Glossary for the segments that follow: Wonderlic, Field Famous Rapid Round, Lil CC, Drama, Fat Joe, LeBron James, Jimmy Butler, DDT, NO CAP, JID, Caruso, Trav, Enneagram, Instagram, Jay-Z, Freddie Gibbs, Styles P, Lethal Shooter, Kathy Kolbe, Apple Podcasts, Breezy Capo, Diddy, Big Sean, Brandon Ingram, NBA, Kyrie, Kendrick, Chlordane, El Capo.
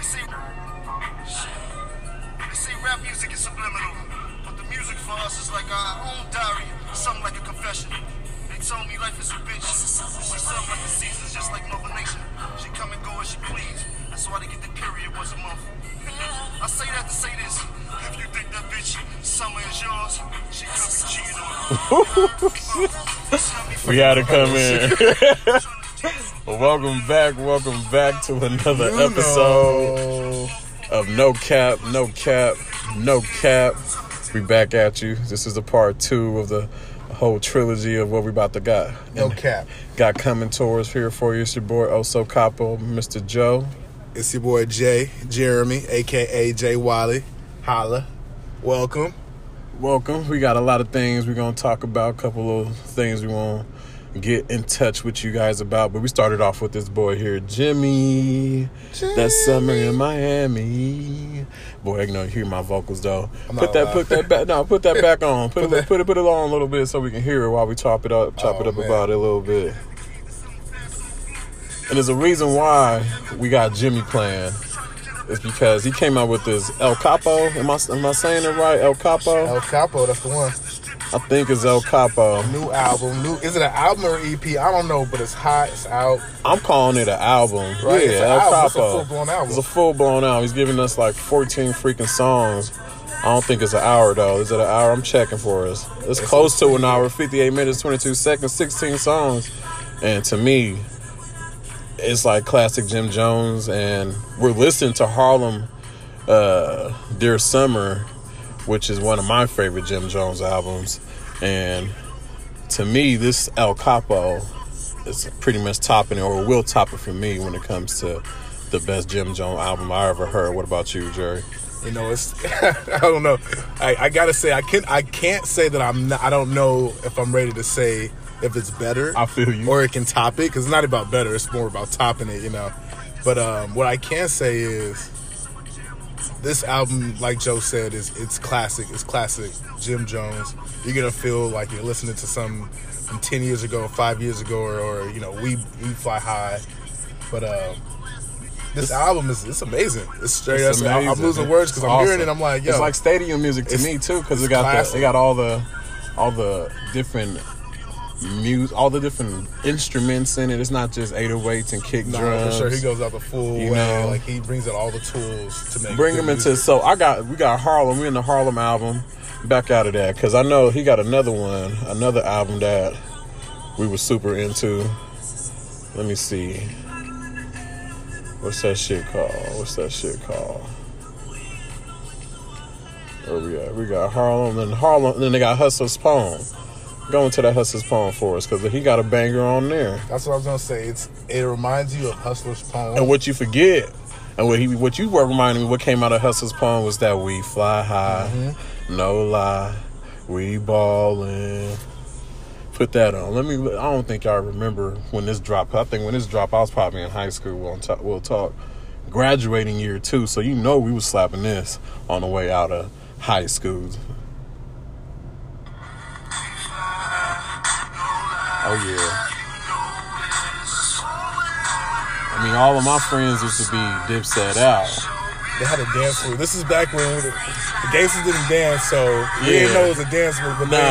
They say rap music is subliminal, but the music for us is like our own diary, something like a confession. They told me life is a bitch, she's something like the seasons, just like Mother Nature. She come and go as she please, that's why they get the period once a month. I say that to say this, if you think that bitch summer is yours, she could be cheated on. We gotta come in. Well, welcome back to another episode of No Cap. We back at you. This is the part 2 of the whole trilogy of what we about to got. Got coming towards here for you. It's your boy El Capo, Mr. Joe. It's your boy Jeremy, a.k.a. Jay Wiley. Holla. Welcome. We got a lot of things we're going to talk about, a couple of things we want get in touch with you guys about, but we started off with this boy here, Jimmy. That summer in Miami. Boy, I can hear my vocals though. Put that back on. Put it on a little bit so we can hear it while we chop it up about it a little bit. And there's a reason why we got Jimmy playing. It's because he came out with this El Capo. Am I saying it right? El Capo. That's the one. I think it's El Capo. New album. Is it an album or an EP? I don't know, but it's hot. It's out. I'm calling it an album. Right? Yeah, El Capo. It's a full-blown album. He's giving us like 14 freaking songs. I don't think it's an hour, though. Is it an hour? I'm checking for us. It's close to an hour, 58 minutes, 22 seconds, 16 songs. And to me, it's like classic Jim Jones. And we're listening to Harlem, Dear Summer, which is one of my favorite Jim Jones albums. And to me, this El Capo is pretty much topping it, or will top it for me when it comes to the best Jim Jones album I ever heard. What about you, Jerry? You know, it's I don't know. I gotta say, I can't say that I don't know if I'm ready to say if it's better. I feel you. Or it can top it, because it's not about better. It's more about topping it, you know. But what I can say is, this album, like Joe said, it's classic. It's classic Jim Jones. You're going to feel like you're listening to something from 10 years ago, 5 years ago, or you know, We Fly High. But this album is amazing. It's straight up. I'm losing words because I'm awesome. Hearing it. I'm like, yo. It's like stadium music to me, too, because it got all the different music, all the different instruments in it. It's not just 808s and kick drums. For sure, he goes out the full way. Like he brings out all the tools to make. Bring him music. So we got Harlem. We're in the Harlem album. Back out of that because I know he got another album that we were super into. Let me see. What's that shit called? Where we at? We got Harlem. And then they got Hustler's Poem. Go into that Hustler's Poem for us, because he got a banger on there. That's what I was gonna say. It reminds you of Hustler's Poem. And what you forget, and what you were reminding me, what came out of Hustler's Poem was that we fly high, no lie, we ballin'. Put that on. I don't think y'all remember when this dropped. I think when this dropped, I was probably in high school. We'll talk. Graduating year 2, so you know we was slapping this on the way out of high school. Oh, yeah. I mean, all of my friends used to be Dipset out. They had a dance move. This is back when the gangsters didn't dance, so we didn't know it was a dance move. But they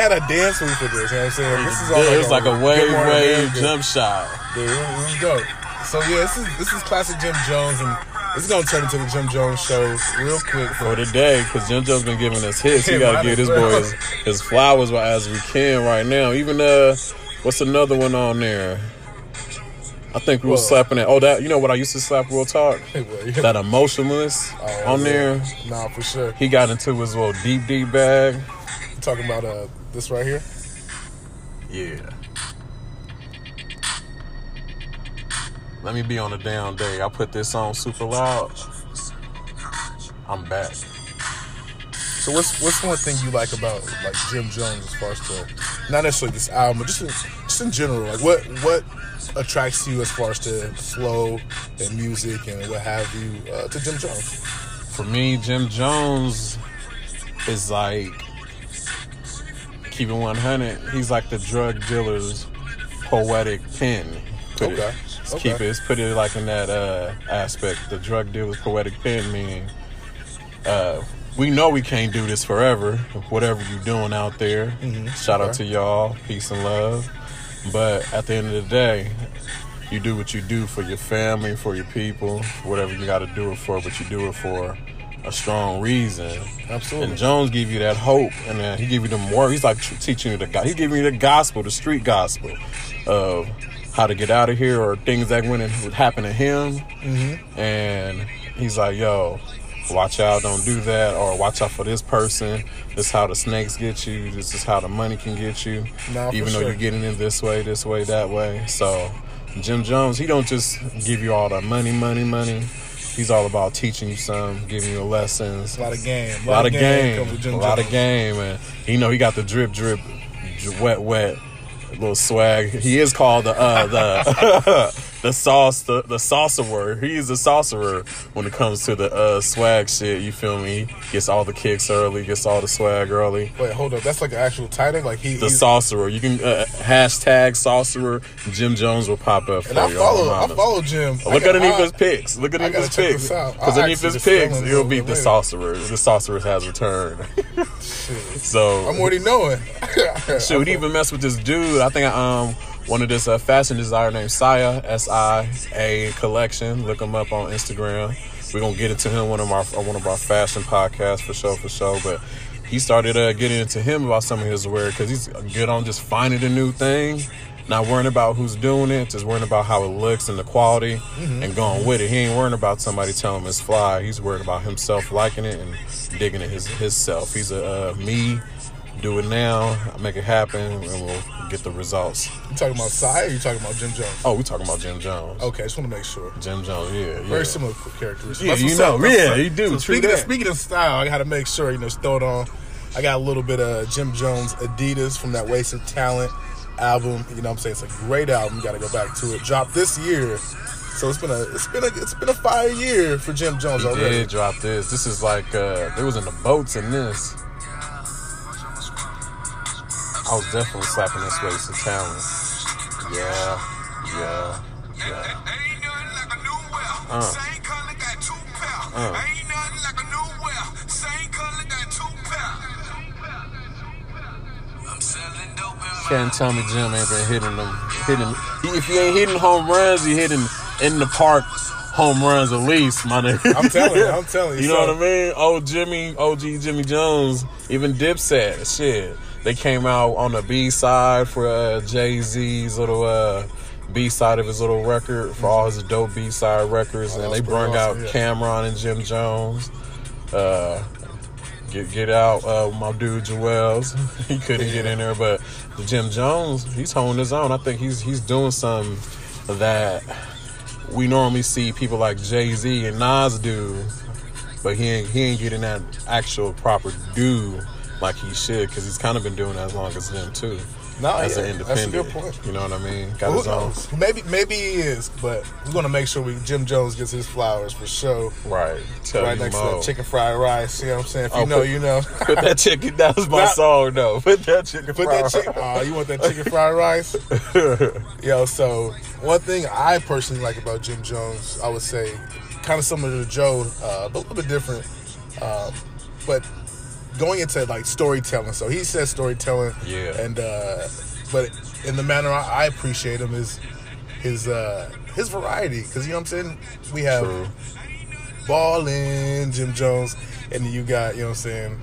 had a dance move for this, you know what I'm saying? This is all it was like a wave jump shot. Dude, it was dope. So, yeah, this is classic Jim Jones, and it's going to turn into the Jim Jones show real quick for today, because Jim Jones been giving us hits. We got to give this boy his flowers as we can right now. Even, what's another one on there? I think we were slapping it. Oh, that, you know what I used to slap Real Talk? That Emotionless on there. Nah, for sure. He got into his little deep bag. You talking about this right here? Yeah. Let me be on a down day. I put this on super loud. I'm back. So what's one thing you like about like Jim Jones as far as to, not necessarily this album, but just in general, like what attracts you as far as to flow and music and what have you to Jim Jones? For me, Jim Jones is like, keeping 100. He's like the drug dealer's poetic pen. Put it like in that aspect. The drug deal was poetic pen, meaning we know we can't do this forever. Whatever you doing out there, shout out to y'all, peace and love. But at the end of the day, you do what you do for your family, for your people, whatever you got to do it for, but you do it for a strong reason. Absolutely. And Jones give you that hope, and then he give you them words. He's like teaching you the, he giving you the gospel, the street gospel of how to get out of here or things that went and would happen to him. Mm-hmm. And he's like, yo, watch out, don't do that, or watch out for this person. This is how the snakes get you. This is how the money can get you. Even though you're getting in this way, that way. So Jim Jones, he don't just give you all the money. He's all about teaching you something, giving you lessons. A lot of game. And you know, he got the drip, wet, little swag. He is called the the sorcerer. He is the sorcerer when it comes to the swag shit. You feel me? He gets all the kicks early, gets all the swag early. Wait, hold up. That's like an actual title. Like he's sorcerer. You can hashtag sorcerer. Jim Jones will pop up. And I follow Jim. Look underneath his pics. Look underneath his pics. Because underneath his pics, it'll be the sorcerer. The sorcerer has returned. So I'm already knowing. Shoot, he even messed with this dude. I think one of this fashion designer named Saya, SIA Collection. Look him up on Instagram. We're gonna get into him one of our fashion podcasts for sure. But he started getting into him about some of his wear, because he's good on just finding a new thing, not worrying about who's doing it, just worrying about how it looks and the quality, and going with it. He ain't worrying about somebody telling him it's fly. He's worried about himself liking it and digging it himself. He's a me. Do it now, make it happen, and we'll get the results. You talking about Sai or you talking about Jim Jones? Oh, we talking about Jim Jones. Okay, just want to make sure. Jim Jones, yeah. Very similar characteristics. Yeah, you know, yeah, you do. So speaking of style, I got to make sure, you know, throw it on. I got a little bit of Jim Jones Adidas from that Waste of Talent album. You know what I'm saying? It's a great album. You got to go back to it. Dropped this year. So it's been a fire year for Jim Jones already. He did drop this. This is like, they was in the boats in this. I was definitely slapping this Waste of Talent. Yeah. Can't tell me Jim ain't been hitting them. If you ain't hitting home runs, you hitting in the park home runs at least, my nigga. I'm telling you. You know what I mean? OG Jimmy Jones, even Dipset, shit. They came out on the B-side for Jay-Z's little B-side of his little record, for all his dope B-side records. And they brought out Cameron and Jim Jones. Get out my dude Joel's. He couldn't get in there. But Jim Jones, he's honing his own. I think he's doing something that we normally see people like Jay-Z and Nas do. But he ain't getting that actual proper due like he should, because he's kind of been doing that as long as them too. An independent, that's a good point. You know what I mean? Got his own. Maybe he is, but we're gonna make sure Jim Jones gets his flowers for sure. Right. Right next to that chicken fried rice. You know what I'm saying? If you know. Put that chicken. That was my song though. Put that chicken. Put fried that chicken. Oh, you want that chicken fried rice? Yo. So one thing I personally like about Jim Jones, I would say, kind of similar to Joe, but a little bit different, but going into like storytelling. So he says storytelling, yeah. And but in the manner I appreciate him is his variety, because you know what I'm saying. We have ballin' Jim Jones, and then you got, you know what I'm saying,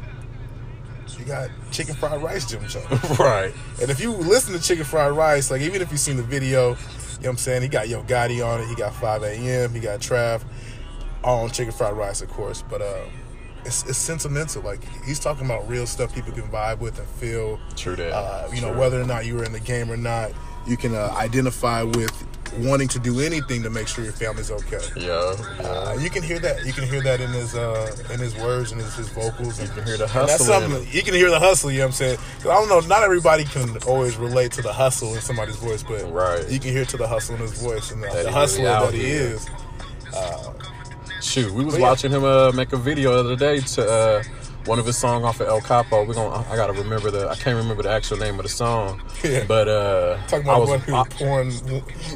you got chicken fried rice Jim Jones, right? And if you listen to chicken fried rice, like even if you've seen the video, you know what I'm saying. He got Yo Gotti on it. He got 5 AM. He got Trav on chicken fried rice, of course, but. It's sentimental. Like he's talking about real stuff people can vibe with and feel. True that. You know, whether or not you were in the game or not, you can identify with wanting to do anything to make sure your family's okay. Yeah. You can hear that. You can hear that in his words and his vocals. You can hear the hustle. That's something. You can hear the hustle. You know what I'm saying? 'Cause I don't know. Not everybody can always relate to the hustle in somebody's voice, but you can hear to the hustle in his voice and the hustler that he is. Shoot, we was watching him make a video the other day to one of his songs off of El Capo. I gotta remember I can't remember the actual name of the song. Yeah. But talking about one who pouring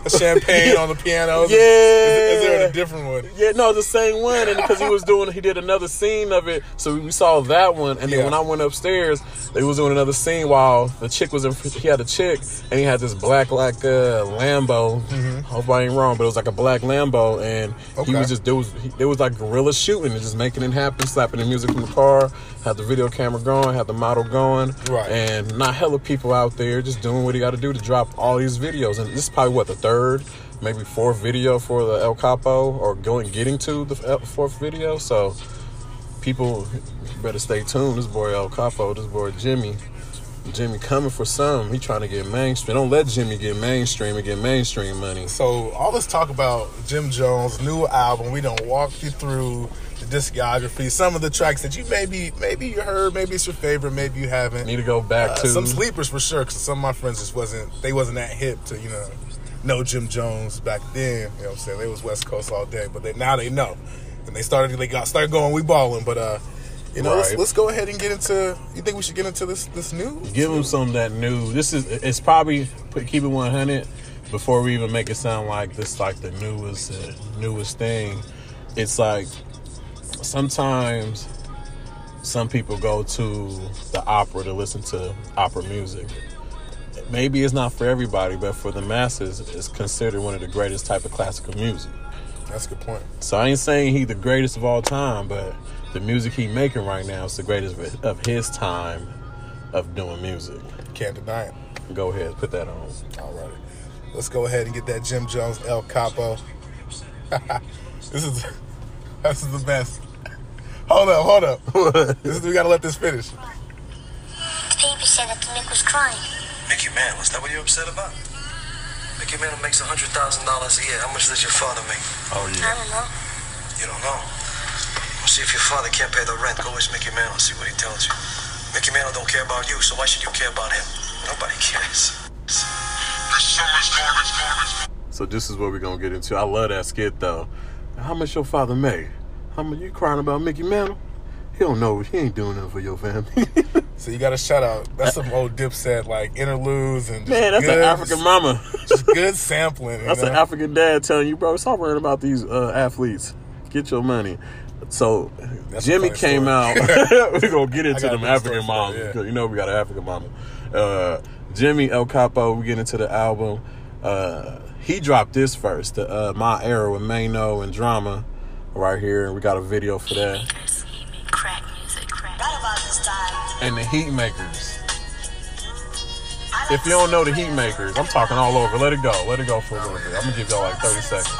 champagne on the piano. Yeah. Is there a different one? Yeah, no, the same one. And because he did another scene of it, so we saw that one. And then when I went upstairs, they was doing another scene while the chick was he had a chick and he had this black like Lambo. Mm-hmm. Hope I ain't wrong, but it was like a black Lambo, and he was just there was like guerrilla shooting and just making it happen, slapping the music from the car. Had the video camera going, had the model going, right, and not hella people out there just doing what he got to do to drop all these videos. And this is probably the third, maybe fourth video for the El Capo, or getting to the fourth video. So people better stay tuned. This boy El Capo, this boy Jimmy coming for some. He trying to get mainstream. Don't let Jimmy get mainstream and get mainstream money. So all this talk about Jim Jones' new album, we done walked you through the discography, some of the tracks that you maybe you heard, maybe it's your favorite, maybe you haven't. Need to go back to some sleepers for sure, because some of my friends wasn't that hip to know Jim Jones back then. You know what I'm saying? They was West Coast all day, but now they know, and they started going, we balling, but right. Let's go ahead and get into. You think we should get into this news? Give them some of that news. It's probably keep it 100 before we even make it sound like this like the newest thing. It's like sometimes some people go to the opera to listen to opera music. Maybe it's not for everybody, but for the masses, it's considered one of the greatest type of classical music. That's a good point. So I ain't saying he the greatest of all time, but the music he making right now is the greatest of his time of doing music. Can't deny it. Go ahead, put that on. All right. Let's go ahead and get that Jim Jones El Capo. This is the best. Hold up. We gotta let this finish. People said that the Nick was crying. Mickey Mantle, is that what you're upset about? Mickey Mantle makes $100,000 a year. How much does your father make? Oh yeah. I don't know. You don't know? See if your father can't pay the rent. Go with Mickey Mantle and see what he tells you. Mickey Mantle don't care about you, so why should you care about him? Nobody cares. So this is what we're gonna get into. I love that skit though. How much your father made? How much you crying about Mickey Mantle? He don't know. He ain't doing nothing for your family. So you got a shout out. That's some old Dipset like interludes and just man, that's an African mama. Just good sampling. That's an African dad telling you, bro, stop worrying about these athletes. Get your money. So that's Jimmy came story. Out we're gonna get into them African moms, yeah. You know we got an African mama. Jimmy El Capo, we get into the album. He dropped this first, My Era with Mano and Drama right here. We got a video for that. Heat Makers, crack music. Right about this time. And the Heat Makers. If you don't know the Heat Makers, I'm talking all over. Let it go for a little bit. I'm gonna give y'all like 30 seconds.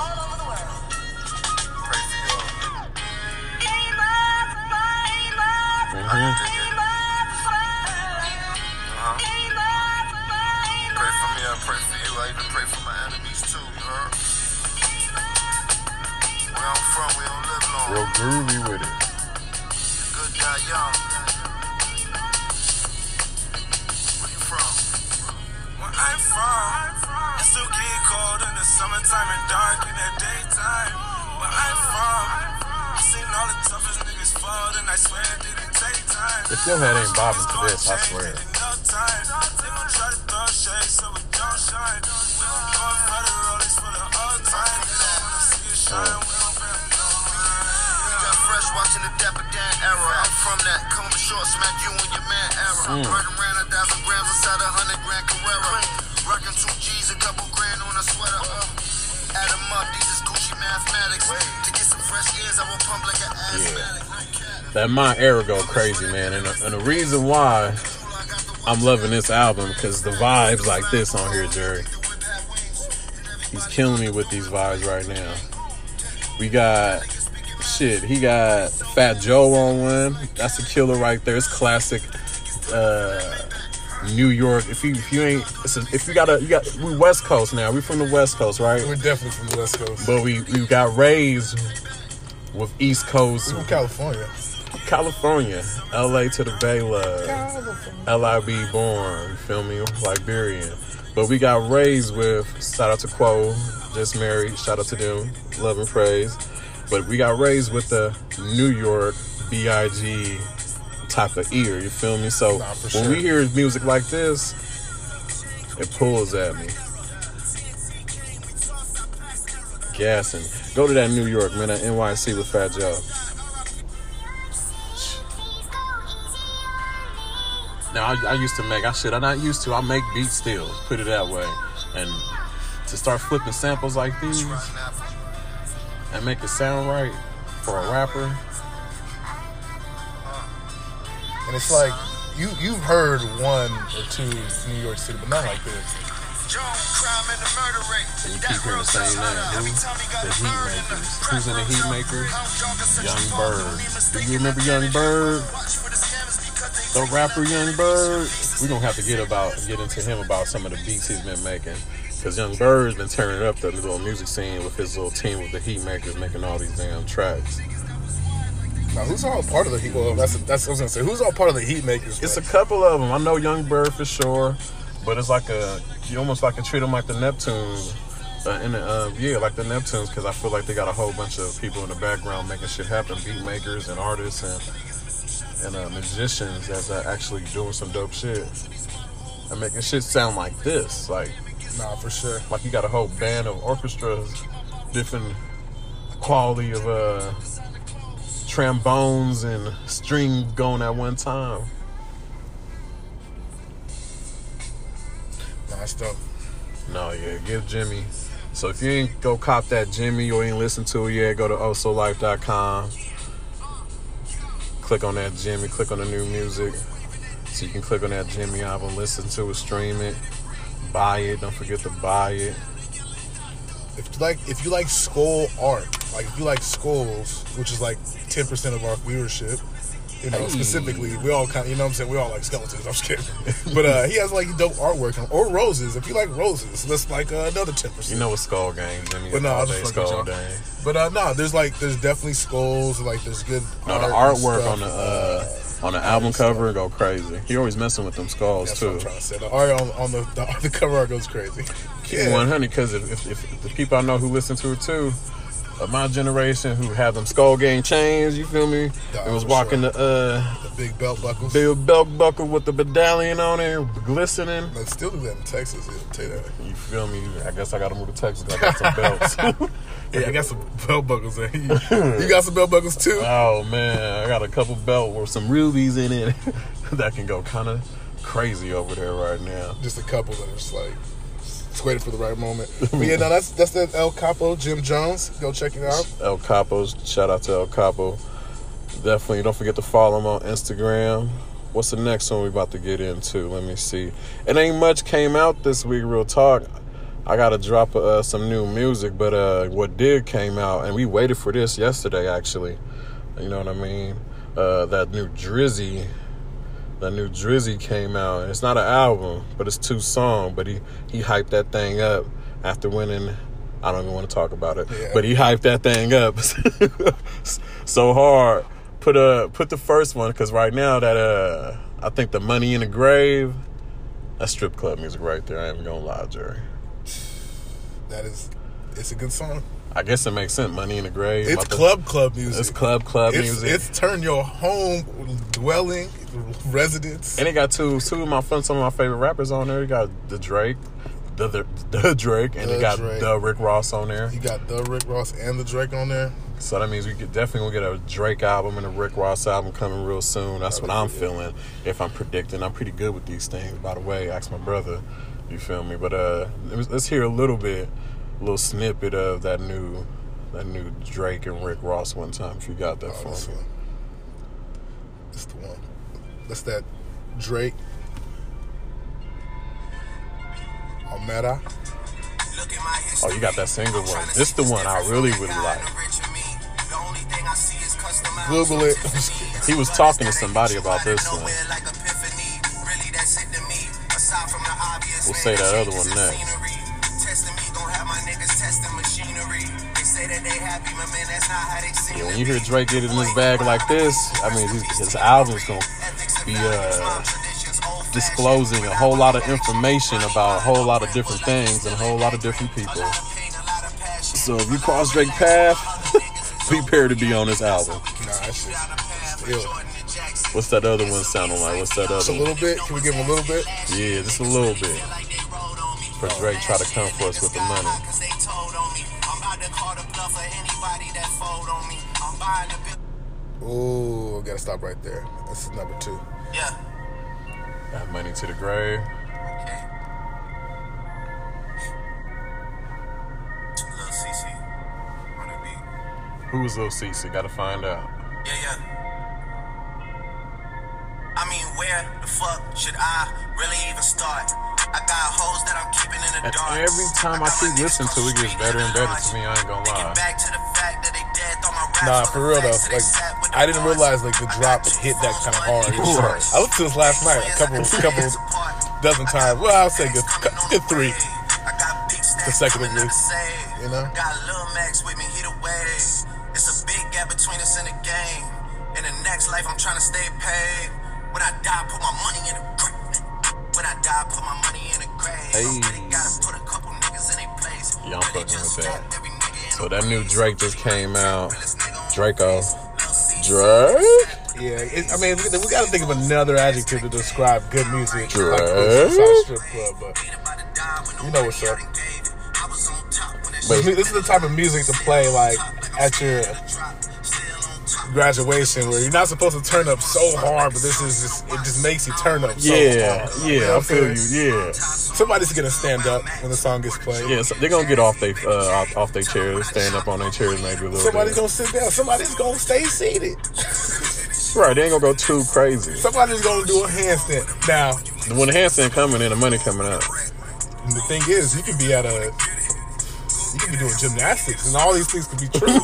Your head ain't bobbing to this, I swear. That My Era go crazy, man. And the reason why I'm loving this album, because the vibes like this on here, Jerry. He's killing me with these vibes right now. We got, he got Fat Joe on one. That's a killer right there. It's classic New York. We West Coast now. We from the West Coast, right? We're definitely from the West Coast. But we got raised with East Coast. We're from California, LA to the Bay love, LIB born, you feel me, Liberian. But we got raised with, shout out to Quo, just married, shout out to them, love and praise. But we got raised with the New York, B.I.G., type of ear, you feel me? So when we hear music like this, it pulls at me. Gassing. Go to that New York, man, that NYC with Fat Joe. Now, I used to make, I make beats still, put it that way. And to start flipping samples like these and make it sound right for a rapper. And it's like, you've heard one or two in New York City, but not like this. And you keep hearing the same name, dude. The Heat Makers. Who's in the Heat Makers? Young Bird. Do you remember Young Bird? The rapper Young Bird? We're going to have to get into him about some of the beats he's been making. Because Young Bird's been turning up the little music scene with his little team with the Heat Makers, making all these damn tracks. Now, who's all part of the Heat? Well, that's what I was gonna say. Who's all part of the Heat Makers? It's a couple of them. I know Young Bird for sure, but it's like you almost like treat them like the Neptunes, like the Neptunes, because I feel like they got a whole bunch of people in the background making shit happen, beat makers and artists and musicians that's actually doing some dope shit and making shit sound like this, like. Nah, for sure. Like you got a whole band of orchestras, different quality of trombones and string going at one time. Nah, that's dope. No, yeah, give Jimmy. So if you ain't go cop that Jimmy or ain't listen to it yet, go to osolife.com. Click on that Jimmy, click on the new music. So you can click on that Jimmy album, listen to it, stream it. Buy it. Don't forget to buy it. If you like skull art, like if you like skulls, which is like 10% of our viewership, you know, specifically, we all kind of, you know what I'm saying, we all like skeletons. I'm just kidding. But he has like dope artwork, or roses. If you like roses, that's like another 10%. You know what, skull game. But no, skull game. But no, there's definitely skulls. Like there's good. No, art, the artwork on the. On the album cover, go crazy. He always messing with them skulls, too. That's what I'm trying to say. The art on the cover art goes crazy. Yeah. 100, because if the people I know who listen to it, too, of my generation who had them skull game chains, you feel me? It was walking the big belt buckles. Big belt buckle with the medallion on it, glistening. They still do that in Texas. It'll tell you that. You feel me? I guess I got to move to Texas. I got some belts. Yeah, I got some belt buckles. You got some belt buckles too? Oh man, I got a couple belt with some rubies in it that can go kind of crazy over there right now. Just a couple that are just like just waiting for the right moment. But yeah, no, that's that El Capo, Jim Jones. Go check it out. El Capo's, shout out to El Capo. Definitely don't forget to follow him on Instagram. What's the next one we about to get into? Let me see. It ain't much came out this week. Real talk. I got to drop some new music, but what did came out, and we waited for this yesterday, actually. You know what I mean? That new Drizzy came out, and it's not an album, but it's 2 songs, but he hyped that thing up after winning. I don't even want to talk about it, yeah. But he hyped that thing up so hard. Put the first one, because right now that I think the Money in the Grave, that's strip club music right there. I ain't gonna lie, Jerry. It's a good song. I guess it makes sense. Money in the Grave. It's club music. It's club music. It's turn your home, dwelling, residence. And it got some of my favorite rappers on there. You got the Drake, and you got Drake. The Rick Ross on there. You got the Rick Ross and the Drake on there. So that means we definitely gonna get a Drake album and a Rick Ross album coming real soon. That's what I'm feeling. If I'm predicting, I'm pretty good with these things. By the way, ask my brother. You feel me? But let's hear a little snippet of that new Drake and Rick Ross one time. If you got that for me, that's the one. That's that Drake. Omera. Oh, you got that single one. This the one I really would like. Google it. He was talking to somebody about this one. We'll say that other one next. Yeah, when you hear Drake get in his bag like this, I mean, his album's gonna be disclosing a whole lot of information about a whole lot of different things and a whole lot of different people. So if you cross Drake's path, prepare to be on this album. Nah, that shit's ill. What's that other one sounding like? What's that other one? A little bit? Can we give him a little bit? Yeah, just a little bit. For Drake try to come for us with the money. Ooh, gotta stop right there. That's number 2. Yeah. Got money to the grave. Okay. Lil CC on the beat. Who's Lil CC? Gotta find out. Yeah, yeah. I mean, where the fuck should I really even start? I got hoes that I'm keeping in the dark. Every time I keep listening to it, it gets better and better to me. I ain't gonna lie. Nah, for real though. Like, I didn't realize like the drop hit that kind of hard. I looked to this last night a couple dozen times. Well, I'll say good 3 consecutively. You know. Got Lil Max with me. He the wave. It's a big gap between us in the game. In the next life, I'm trying to stay paid. When I die, put my money in the grave. When I die, put my money in a grave. Hey. Gotta put a couple niggas in a place. Yeah, I'm fucking with that. So that new Drake just came out. Draco. Drake? Yeah, I mean, we gotta think of another adjective to describe good music. Drake? Like this strip club, but you know what's up. But this is the type of music to play, like, at your graduation, where you're not supposed to turn up so hard, but this is just, it just makes you turn up so hard. Yeah, I feel you. Yeah, somebody's gonna stand up when the song gets played. Yeah, so they're gonna get off their chairs, stand up on their chairs, maybe a little. Somebody's gonna sit down. Somebody's gonna stay seated. Right, they ain't gonna go too crazy. Somebody's gonna do a handstand. Now, when the handstand coming in, the money coming out. And the thing is, you could be at a, you could be doing gymnastics, and all these things could be true.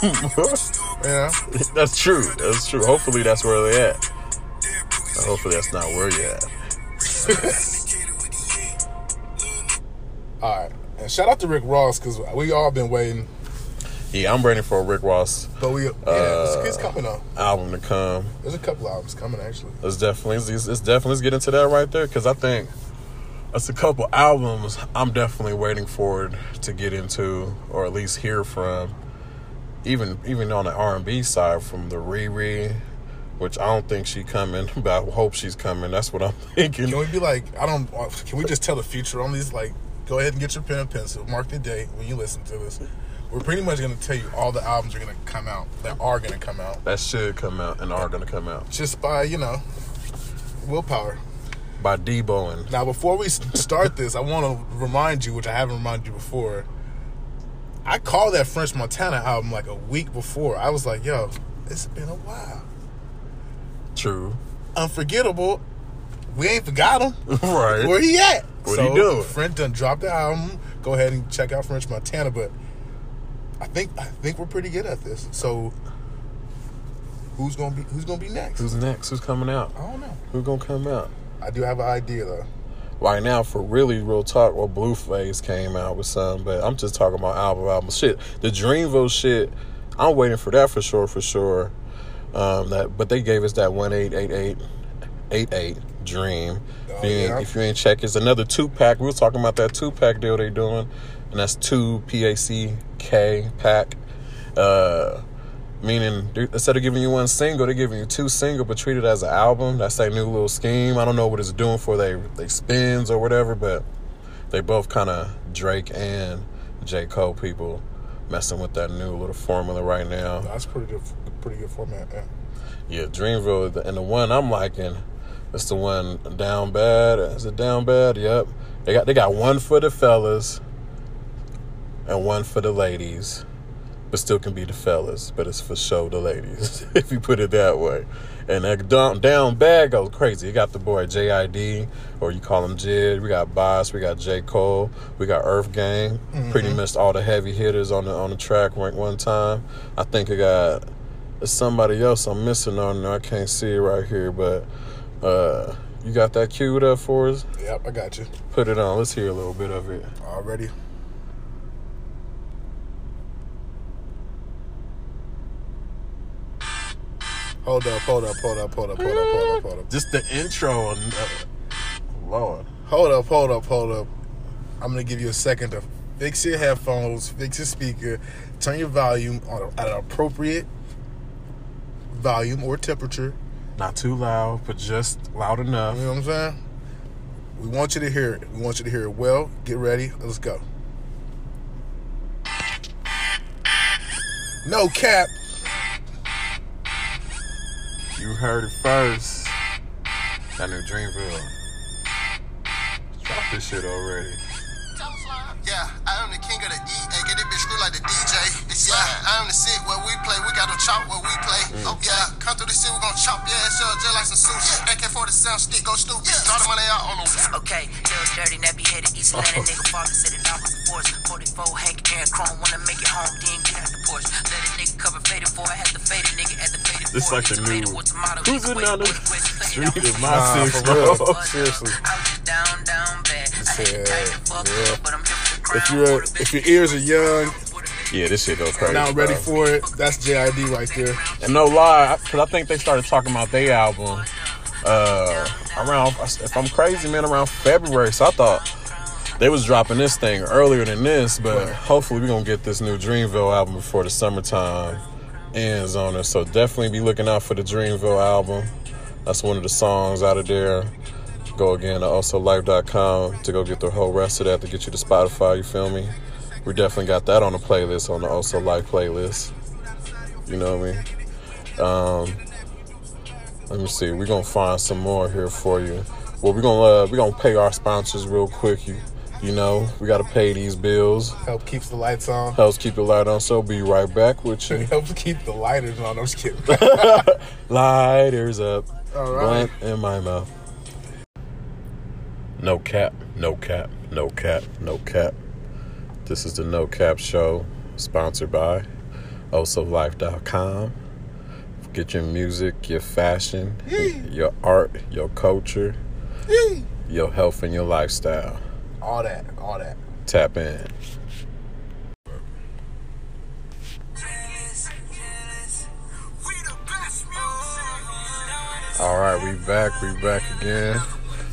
Yeah, that's true. That's true. Hopefully, that's where they at. Hopefully, that's not where you at. All right, and shout out to Rick Ross, because we all been waiting. Yeah, I'm ready for a Rick Ross. But we, it's coming up. Album to come. There's a couple albums coming actually. It's definitely. Let's get into that right there, because I think that's a couple albums I'm definitely waiting for it to get into, or at least hear from. Even on the R&B side, from the Riri, which I don't think she coming, but I hope she's coming. That's what I'm thinking. Can we be like, can we just tell the future on these? Like, go ahead and get your pen and pencil, mark the date when you listen to this. We're pretty much gonna tell you all the albums that are gonna come out. That should come out and are gonna come out. Just by, you know, willpower. By Deboing. Now, before we start this, I want to remind you, which I haven't reminded you before. I called that French Montana album like a week before. I was like, yo, it's been a while. True. Unforgettable. We ain't forgot him. Right. Where he at? What so, he doing? French done dropped the album. Go ahead and check out French Montana. But I think we're pretty good at this. So who's gonna be next? Who's next? Who's coming out? I don't know. Who's gonna come out? I do have an idea, though. Right now, for really real talk, well, Blueface came out with something, but I'm just talking about album. Shit, the Dreamville shit, I'm waiting for that for sure. But they gave us that 1888 Dream. If you ain't check, it's another 2-pack. We were talking about that 2-pack deal they doing, and that's 2 PACK pack. Meaning, instead of giving you one single, they're giving you 2 singles, but treat it as an album. That's their new little scheme. I don't know what it's doing for they spins or whatever, but they both kind of, Drake and J. Cole people, messing with that new little formula right now. That's pretty good format, yeah. Yeah, Dreamville, and the one I'm liking, it's the one Down Bad. Is it Down Bad? Yep. They got one for the fellas and one for the ladies. But still can be the fellas, but it's for show the ladies, if you put it that way. And that down Bad goes crazy. You got the boy JID, or you call him JID. We got Boss, we got J. Cole, we got Earth Gang. Mm-hmm. Pretty much all the heavy hitters on the track ranked one time. I think I got somebody else I'm missing on there. I can't see it right here, but you got that queued up for us? Yep, I got you. Put it on. Let's hear a little bit of it. Already. Hold up. Just the intro. Lord. Hold up. I'm going to give you a second to fix your headphones, fix your speaker, turn your volume at an appropriate volume or temperature, Not too loud, but just loud enough. You know what I'm saying? We want you to hear it. We want you to hear it well. Get ready. Let's go. No cap. You heard it first. That new Dreamville. Drop this shit already. Yeah, I am the king of the E. And get it bitch screwed like the DJ. Yeah, I am the sick where we play. We got to chop where we play. Oh yeah, come through the city, we gon' chop. Yeah, it's just like some sushi. AK-47 stick, go stupid. Draw the money out on them. Okay, little dirty, nappy headed East Atlanta nigga. Father said it off with the force. 44, Hank, Aaron, Chrome. Wanna make it home, then get out the Porsche. Let a nigga cover faded for I had to fade a nigga at the faded. This like the new Who's in on the street is my six, bro. Seriously. I was down bad. Yeah, but I'm different. If your ears are young, yeah, this shit goes crazy. Not ready for it. That's JID right there. And no lie, because I think they started talking about their album around, if I'm crazy, man, around February. So I thought they was dropping this thing earlier than this, but hopefully we're gonna get this new Dreamville album before the summertime ends on us. So definitely be looking out for the Dreamville album. That's one of the songs out of there. Go again to alsolife.com to go get the whole rest of that, to get you to Spotify, you feel me? We definitely got that on the playlist, on the Also Life playlist. You know what I mean? Let me see. We're going to find some more here for you. Well, we're gonna pay our sponsors real quick. You know, we got to pay these bills. Help keeps the lights on. Helps keep the light on, so be right back with you. Helps keep the lighters on. I'm just kidding. Lighters up. All right. Blunt in my mouth. No cap, no cap, no cap, no cap. This is the No Cap Show, sponsored by osolife.com. Get your music, your fashion, your art, your culture, your health, and your lifestyle. All that, all that. Tap in. All right, we back again.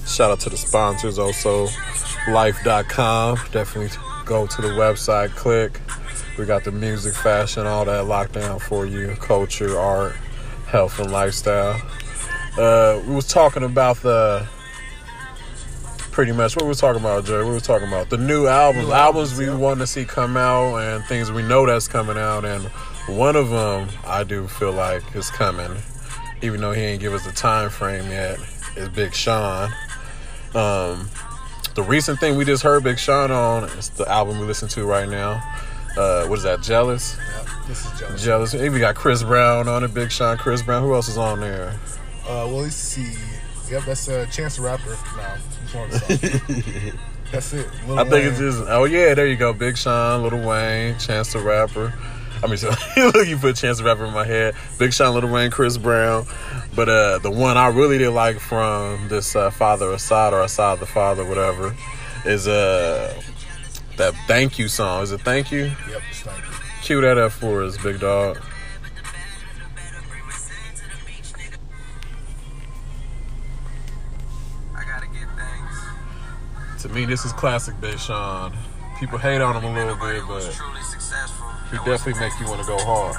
Shout out to the sponsors, also life.com. Definitely go to the website, click. We got the music, fashion, all that locked down for you. Culture, art, health, and lifestyle. We was talking about we were talking about the new albums we want to see come out, and things we know that's coming out. And one of them I do feel like is coming, even though he ain't give us the time frame yet, is Big Sean. The recent thing we just heard Big Sean on is the album we listen to right now. What is that? Jealous? Yep, this is Jealous. Even got Chris Brown on it. Big Sean, Chris Brown. Who else is on there? Let's see. Yep, that's Chance the Rapper. That's it. It's just. Oh yeah, there you go. Big Sean, Lil Wayne, Chance the Rapper. I mean, so, you put Chance the Rapper in my head. Big Sean, Lil Wayne, Chris Brown. But the one I really did like from this Father Assad, or Assad the Father, whatever, is that Thank You song. Is it Thank You? Yep, it's Thank You. Cue that up for us, big dog. I gotta get thanks. To me, this is classic Big Sean. People hate on him a little bit, but he definitely make you want to go hard.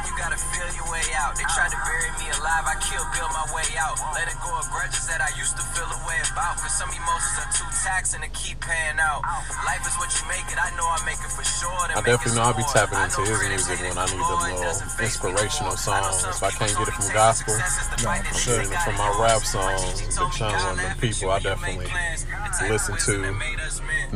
You gotta feel your way out. They tried to bury me alive, I killed, build my way out. Let it go of grudges that I used to feel away about. Cause some emotions are too taxing to keep paying out. Life is what you make it, I know I make it for sure. I definitely know I'll be tapping into his music when I need the more inspirational songs. If I can't get it from gospel, I'm getting it from my rap songs. Big Sean's one of them people I definitely listen to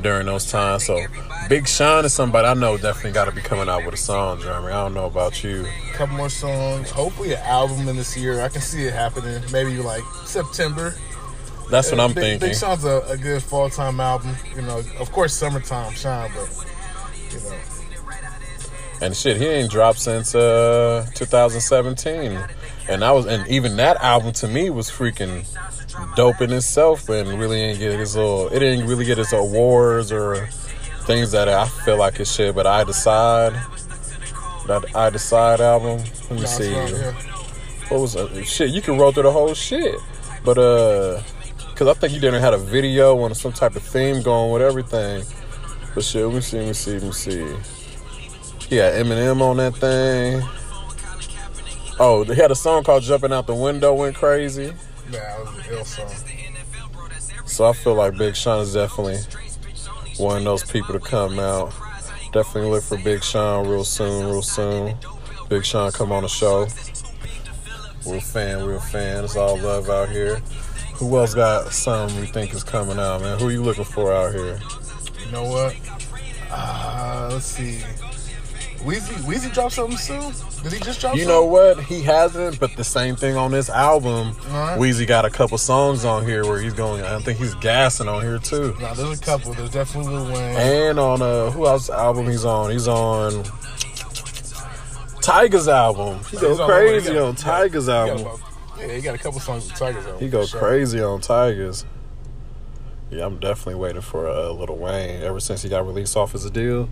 during those times. So Big Sean is somebody I know definitely gotta be coming out with a song, Jeremy. I don't know about you. A couple more songs, hopefully an album in this year. I can see it happening, maybe like September. That's what I'm thinking. Big Sean's a good fall time album, you know. Of course, summertime Sean, but you know. And shit, he ain't dropped since 2017, and even that album to me was freaking dope in itself, and really ain't get his little. It didn't really get his awards or things that I feel like it should. But I Decide album. Let me see. What was shit? You can roll through the whole shit, but Because I think you didn't had a video on some type of theme going with everything. But shit, let me see. He had Eminem on that thing. Oh, they had a song called Jumping Out the Window Went Crazy. Nah, it was an ill song. So I feel like Big Sean is definitely one of those people to come out. Definitely look for Big Sean real soon. Big Sean come on the show. Real fan. It's all love out here. Who else got something you think is coming out, man? Who you looking for out here? You know what? Let's see. Weezy dropped something soon? Did he just drop something? You know what? He hasn't, but the same thing on this album. Uh-huh. Weezy got a couple songs on here where he's going. I think he's gassing on here, too. Nah, there's a couple. There's definitely Lil Wayne. And on who else's album he's on? He's on Tiger's album. He goes crazy on Tiger's album. Yeah, he got a couple songs with Tiger's album. He goes crazy on Tiger's. Yeah, I'm definitely waiting for Lil Wayne. Ever since he got released off as a deal.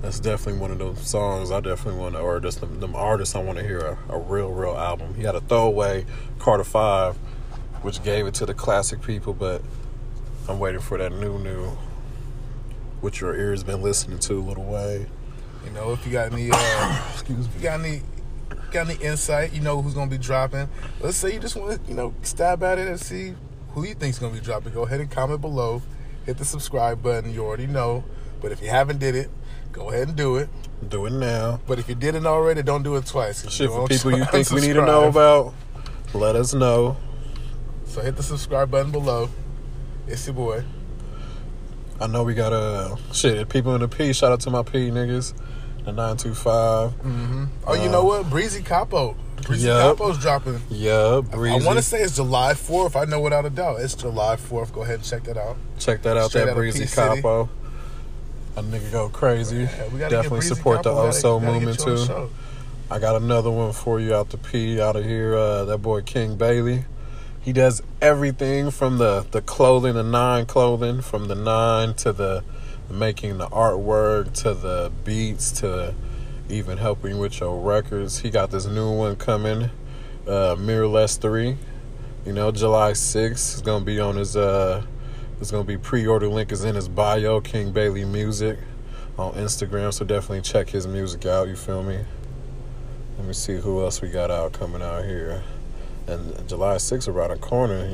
That's definitely one of those songs I definitely want to, or just them artists I want to hear a real album. He had a throwaway Carter 5, which gave it to the classic people, but I'm waiting for that new, what your ears been listening to, Lil Wayne. You know, if you got any, got any insight, you know who's gonna be dropping. Let's say you just want to, stab at it and see who you think's gonna be dropping. Go ahead and comment below, hit the subscribe button. You already know, but if you haven't did it. Go ahead and do it. Do it now. But if you didn't already, don't do it twice. Shit, for people you think we need to know about, let us know. So hit the subscribe button below. It's your boy. I know we got people in the P. Shout out to my P niggas. The 925. Mm-hmm. Oh, you know what? Breezy Capo. Capo's dropping. Yeah, Breezy. I want to say it's July 4th. I know without a doubt. It's July 4th. Go ahead and check that out. Check that out, that Breezy Capo. City. A nigga go crazy. Yeah, we definitely support the Oso movement too. I got another one for you out the P out of here. That boy King Bailey. He does everything from the clothing, the non-clothing, from the nine to the making the artwork to the beats to even helping with your records. He got this new one coming, Mirrorless 3. July 6th is gonna be on his It's going to be pre-order link is in his bio, King Bailey Music, on Instagram. So definitely check his music out, you feel me? Let me see who else we got out coming out here. And July 6th around the corner,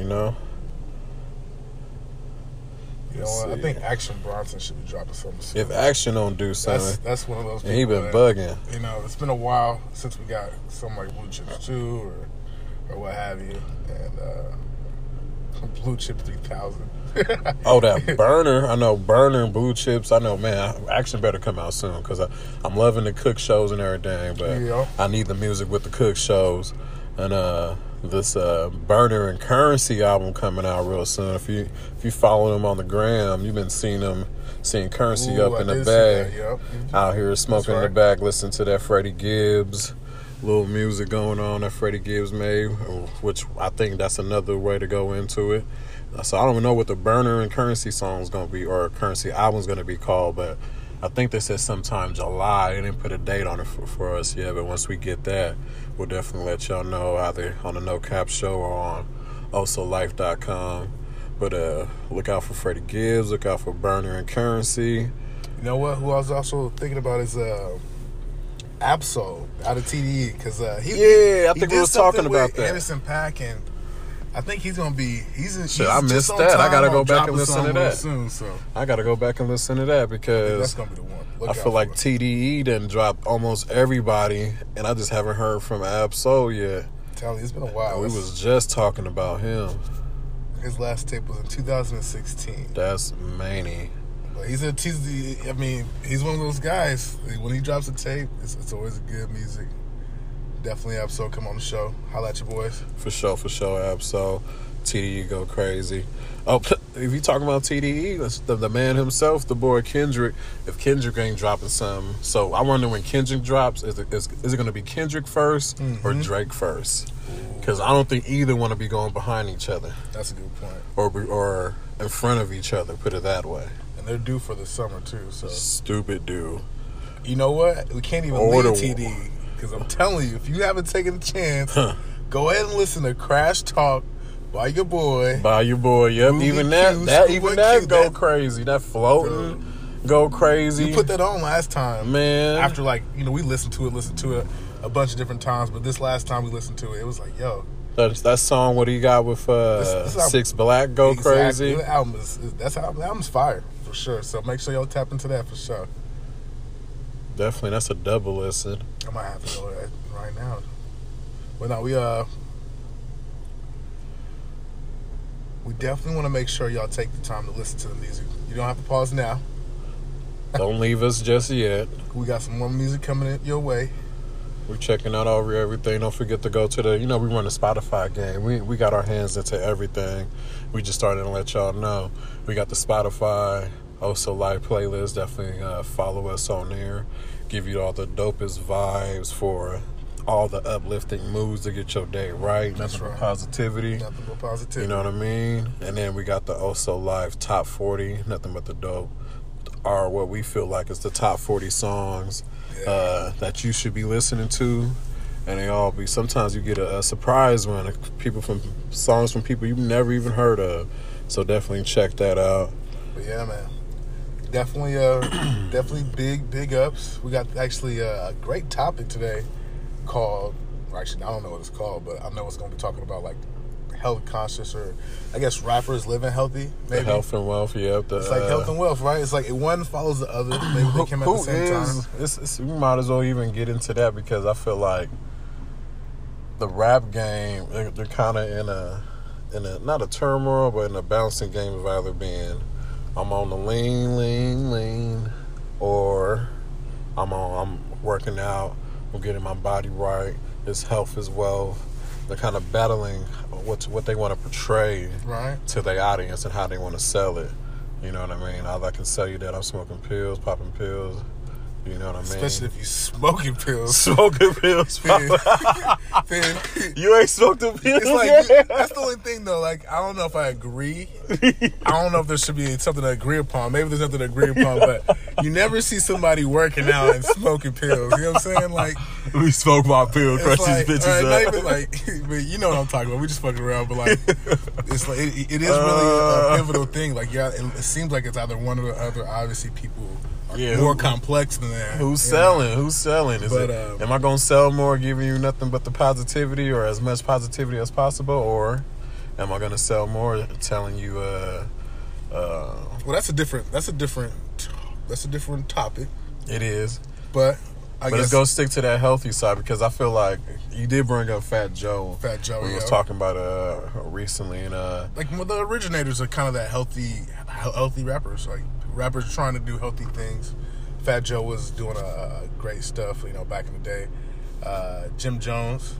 I think Action Bronson should be dropping something soon. If Action don't do something. That's one of those people. He been bugging. It's been a while since we got something like Blue Chips 2 or what have you. And Blue Chips 3000. Oh, that Burner. I know Burner and Blue Chips. I know, man, Action better come out soon because I'm loving the cook shows and everything, but yeah. I need the music with the cook shows. And this Burner and Curren$y album coming out real soon. If you follow them on the gram, you've been seeing Curren$y up in the bag. Yep. Out here smoking in the bag, listening to that Freddie Gibbs. Little music going on that Freddie Gibbs made, which I think that's another way to go into it. So I don't know what the Burner and Curren$y song is going to be, or Curren$y album is going to be called, but I think they said sometime July. They didn't put a date on it for us yet, but once we get that, we'll definitely let y'all know either on the No Cap Show or on osolife.com. But look out for Freddie Gibbs, look out for Burner and Curren$y. You know what? Who I was also thinking about is Ab-Soul out of TDE, because I think we was talking about that. Anderson Paak, and I think he's gonna be. I missed that. I gotta go back and listen to that. Soon, so. I gotta go back and listen to that because that's gonna be the one. I feel like TDE done dropped almost everybody, and I just haven't heard from Ab-Soul yet. I'm telling you, it's been a while. We was just talking about him. His last tape was in 2016. That's many. He's one of those guys. When he drops a tape, it's always good music. Definitely Ab-Soul, come on the show. Holla at your boys. For sure, Ab-Soul. TDE go crazy. Oh, if you talking about TDE, that's the man himself, the boy Kendrick. If Kendrick ain't dropping something, so I wonder when Kendrick drops, is it going to be Kendrick first or Drake first? Because I don't think either want to be going behind each other. That's a good point. Or in front of each other, put it that way. And they're due for the summer too. So stupid due. You know what? We can't even leave TDE because I'm telling you, if you haven't taken a chance, go ahead and listen to Crash Talk By your boy. By your boy. Yep. Ruby even that go crazy. That floating go crazy. You put that on last time, man. After we listened to it a bunch of different times, but this last time we listened to it, it was like, yo. That song, what he got with Six Black, go crazy. The album is fire for sure. So make sure y'all tap into that for sure. Definitely, that's a double listen. I might have to go that right now. But no, we definitely want to make sure y'all take the time to listen to the music. You don't have to pause now. Don't leave us just yet. We got some more music coming your way. We're checking out over everything. Don't forget to go to the... we run a Spotify game. We got our hands into everything. We just started to let y'all know. We got the Spotify Also Live playlist. Definitely follow us on there. Give you all the dopest vibes for all the uplifting moods to get your day right. Nothing but positivity. You know what I mean? And then we got the Also Live Top 40. Nothing but the dope. Are what we feel like is the top 40 songs that you should be listening to, and they all be. Sometimes you get a surprise one, songs from people you've never even heard of. So definitely check that out. But yeah, man, definitely, definitely big ups. We got actually a great topic today called. Actually, I don't know what it's called, but I know it's going to be talking about health conscious, or I guess rappers living healthy, maybe. Health and wealth, yeah. It's like health and wealth, right? It's like one follows the other. Maybe they came at the same time. We might as well even get into that, because I feel like the rap game, they're kind of in a not a turmoil, but in a bouncing game of either being I'm on the lean, or I'm working out, I'm getting my body right. It's health is wealth. They're kind of battling what they want to portray to their audience and how they want to sell it. You know what I mean? All I can sell you that I'm smoking pills, popping pills. You know what I mean? Especially if you smoking pills. Then you ain't smoked the pills. It's like, that's the only thing, though. I don't know if I agree. I don't know if there should be something to agree upon. Maybe there's nothing to agree upon, but you never see somebody working out and smoking pills. You know what I'm saying? We smoke my pill, crush these bitches up. But you know what I'm talking about. We just fucking around, but it is really a pivotal thing. It seems like it's either one or the other. Obviously, people. Yeah, more complex than that. Who's selling? Am I going to sell more, giving you nothing but the positivity, or as much positivity as possible, or am I going to sell more, telling you? Well, that's a different topic. It is, but let's go stick to that healthy side, because I feel like you did bring up Fat Joe. We was talking about recently, and the originators are kind of that healthy rappers, Rappers trying to do healthy things. Fat Joe was doing great stuff, back in the day. Jim Jones.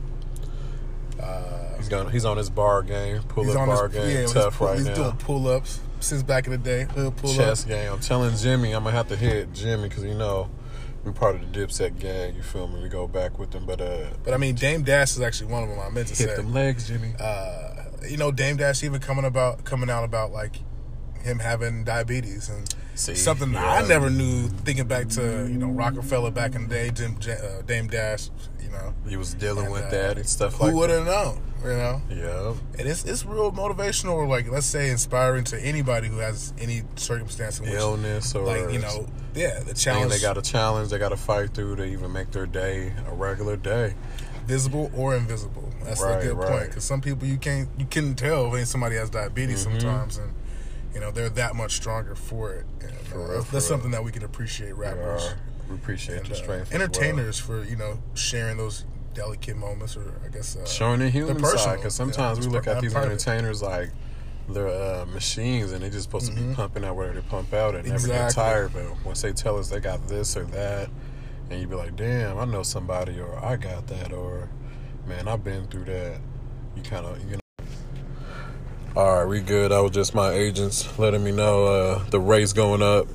He's on his bar game, pull-up bar game. Yeah, tough right now. He's doing pull-ups since back in the day. Hood pull-ups. Chest game. I'm telling Jimmy, I'm going to have to hit Jimmy, because we're part of the Dipset gang. You feel me? We go back with them. But I mean, Dame Dash is actually one of them. I meant to say. Hit them legs, Jimmy. Dame Dash even coming out about him having diabetes and something I never knew. Thinking back to Rockefeller back in the day, Dame Dash, he was dealing with that and stuff. Who would have known? Yeah. And it's real motivational, or let's say inspiring to anybody who has any circumstance in which illness or the challenge. They got a challenge. They got to fight through to even make their day a regular day. Visible or invisible. That's a good point, because some people you can't tell when somebody has diabetes sometimes and. They're that much stronger for it. And, that's something that we can appreciate, rappers. We appreciate the strength. Entertainers for, sharing those delicate moments, or I guess... showing the human side, because sometimes we look at these entertainers like they're machines, and they're just supposed to be pumping out whatever they pump out and never get tired. But once they tell us they got this or that, and you be like, damn, I know somebody, or I got that, or, man, I've been through that. You kind of... Alright, we good. That was just my agents letting me know the rate's going up.